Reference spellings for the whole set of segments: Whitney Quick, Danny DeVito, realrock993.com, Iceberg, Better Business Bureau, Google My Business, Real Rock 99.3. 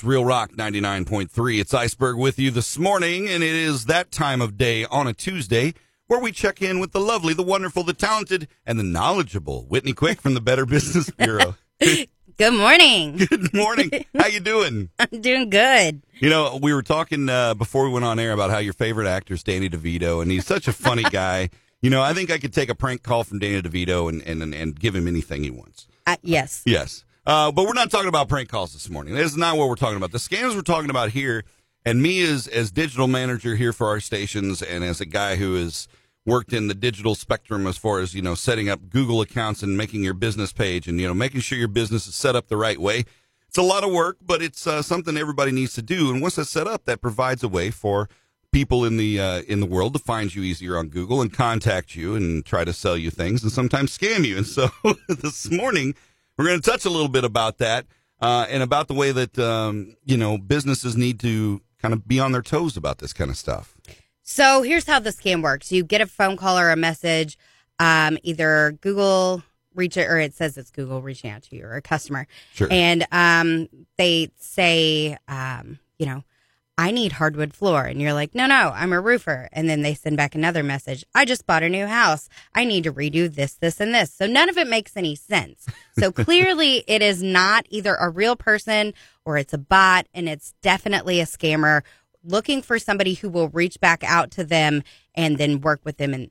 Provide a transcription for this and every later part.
It's Real Rock 99.3. It's Iceberg with you this morning, and it is that time of day on a Tuesday where we check in with the lovely, the wonderful, the talented, and the knowledgeable Whitney Quick from the Better Business Bureau. Good morning. Good morning. How you doing? I'm doing good. You know, we were talking before we went on air about how your favorite actor is Danny DeVito, and he's such a funny guy. You know, I think I could take a prank call from Danny DeVito and give him anything he wants. Yes. Yes. But we're not talking about prank calls this morning. This is not what we're talking about. The scams we're talking about here, and me as digital manager here for our stations and as a guy who is worked in the digital spectrum as far as, you know, setting up Google accounts and making your business page and, you know, making sure your business is set up the right way. It's a lot of work, but it's something everybody needs to do. And once that's set up, that provides a way for people in the world to find you easier on Google and contact you and try to sell you things and sometimes scam you. And so this morning, we're going to touch a little bit about that and about the way that, you know, businesses need to kind of be on their toes about this kind of stuff. So here's how the scam works. You get a phone call or a message, either Google reach it, or it says it's Google reaching out to you or a customer. Sure. And they say, you know, I need hardwood floor. And you're like, no, I'm a roofer. And then they send back another message. I just bought a new house. I need to redo this, this, and this. So none of it makes any sense. So clearly it is not either a real person or it's a bot, and it's definitely a scammer looking for somebody who will reach back out to them and then work with them in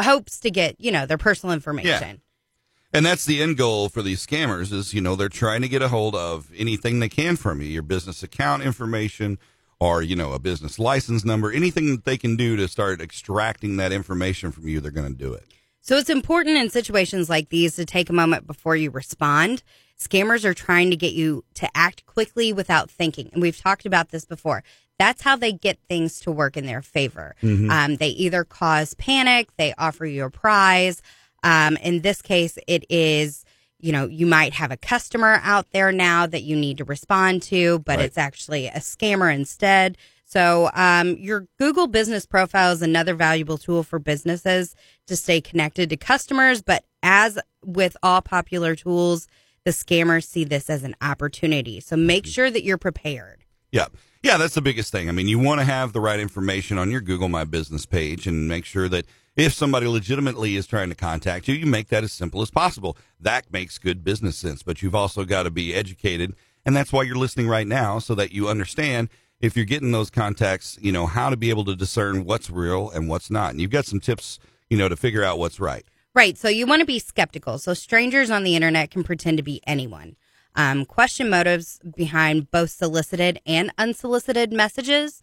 hopes to get, you know, their personal information. Yeah. And that's the end goal for these scammers is, you know, they're trying to get a hold of anything they can from you, your business account information or, you know, a business license number, anything that they can do to start extracting that information from you, they're going to do it. So it's important in situations like these to take a moment before you respond. Scammers are trying to get you to act quickly without thinking. And we've talked about this before. That's how they get things to work in their favor. Mm-hmm. They either cause panic, they offer you a prize. In this case, it is, you know, you might have a customer out there now that you need to respond to, but Right. It's actually a scammer instead. So your Google business profile is another valuable tool for businesses to stay connected to customers. But as with all popular tools, the scammers see this as an opportunity. So make sure that you're prepared. Yeah. Yeah, that's the biggest thing. I mean, you want to have the right information on your Google My Business page and make sure that if somebody legitimately is trying to contact you, you make that as simple as possible. That makes good business sense, but you've also got to be educated, and that's why you're listening right now so that you understand if you're getting those contacts, you know, how to be able to discern what's real and what's not. And you've got some tips, you know, to figure out what's right. Right, so you want to be skeptical. So strangers on the internet can pretend to be anyone. Question motives behind both solicited and unsolicited messages.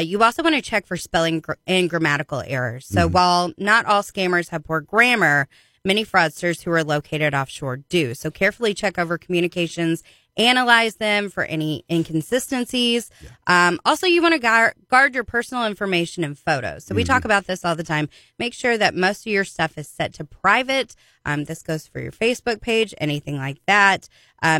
You also want to check for spelling and grammatical errors. So while not all scammers have poor grammar, many fraudsters who are located offshore do. So carefully check over communications, analyze them for any inconsistencies. Yeah. Also, you want to guard your personal information and photos. So we talk about this all the time. Make sure that most of your stuff is set to private. This goes for your Facebook page, anything like that.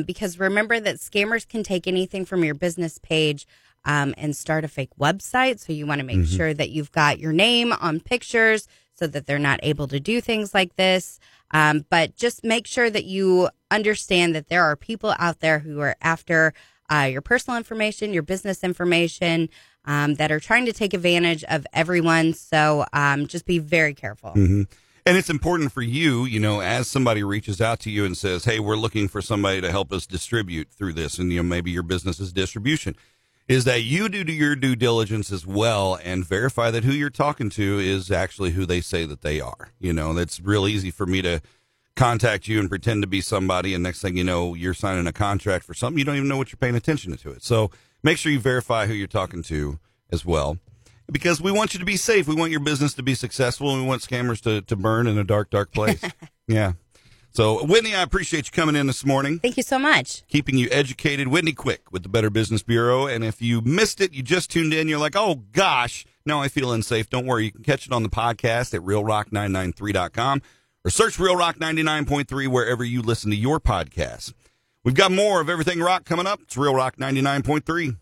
Because remember that scammers can take anything from your business page and start a fake website. So you want to make sure that you've got your name on pictures so that they're not able to do things like this. But just make sure that you understand that there are people out there who are after your personal information, your business information, that are trying to take advantage of everyone. So just be very careful. Mm-hmm. And it's important for you, you know, as somebody reaches out to you and says, hey, we're looking for somebody to help us distribute through this. And, you know, maybe your business is distribution. Is that you do your due diligence as well and verify that who you're talking to is actually who they say that they are. You know, that's real easy for me to contact you and pretend to be somebody. And next thing you know, you're signing a contract for something. You don't even know what you're paying attention to it. So make sure you verify who you're talking to as well, because we want you to be safe. We want your business to be successful, and we want scammers to burn in a dark, dark place. Yeah. So, Whitney, I appreciate you coming in this morning. Thank you so much. Keeping you educated. Whitney Quick with the Better Business Bureau. And if you missed it, you just tuned in, you're like, oh, gosh, now I feel unsafe. Don't worry. You can catch it on the podcast at realrock993.com or search Real Rock 99.3 wherever you listen to your podcast. We've got more of Everything Rock coming up. It's Real Rock 99.3.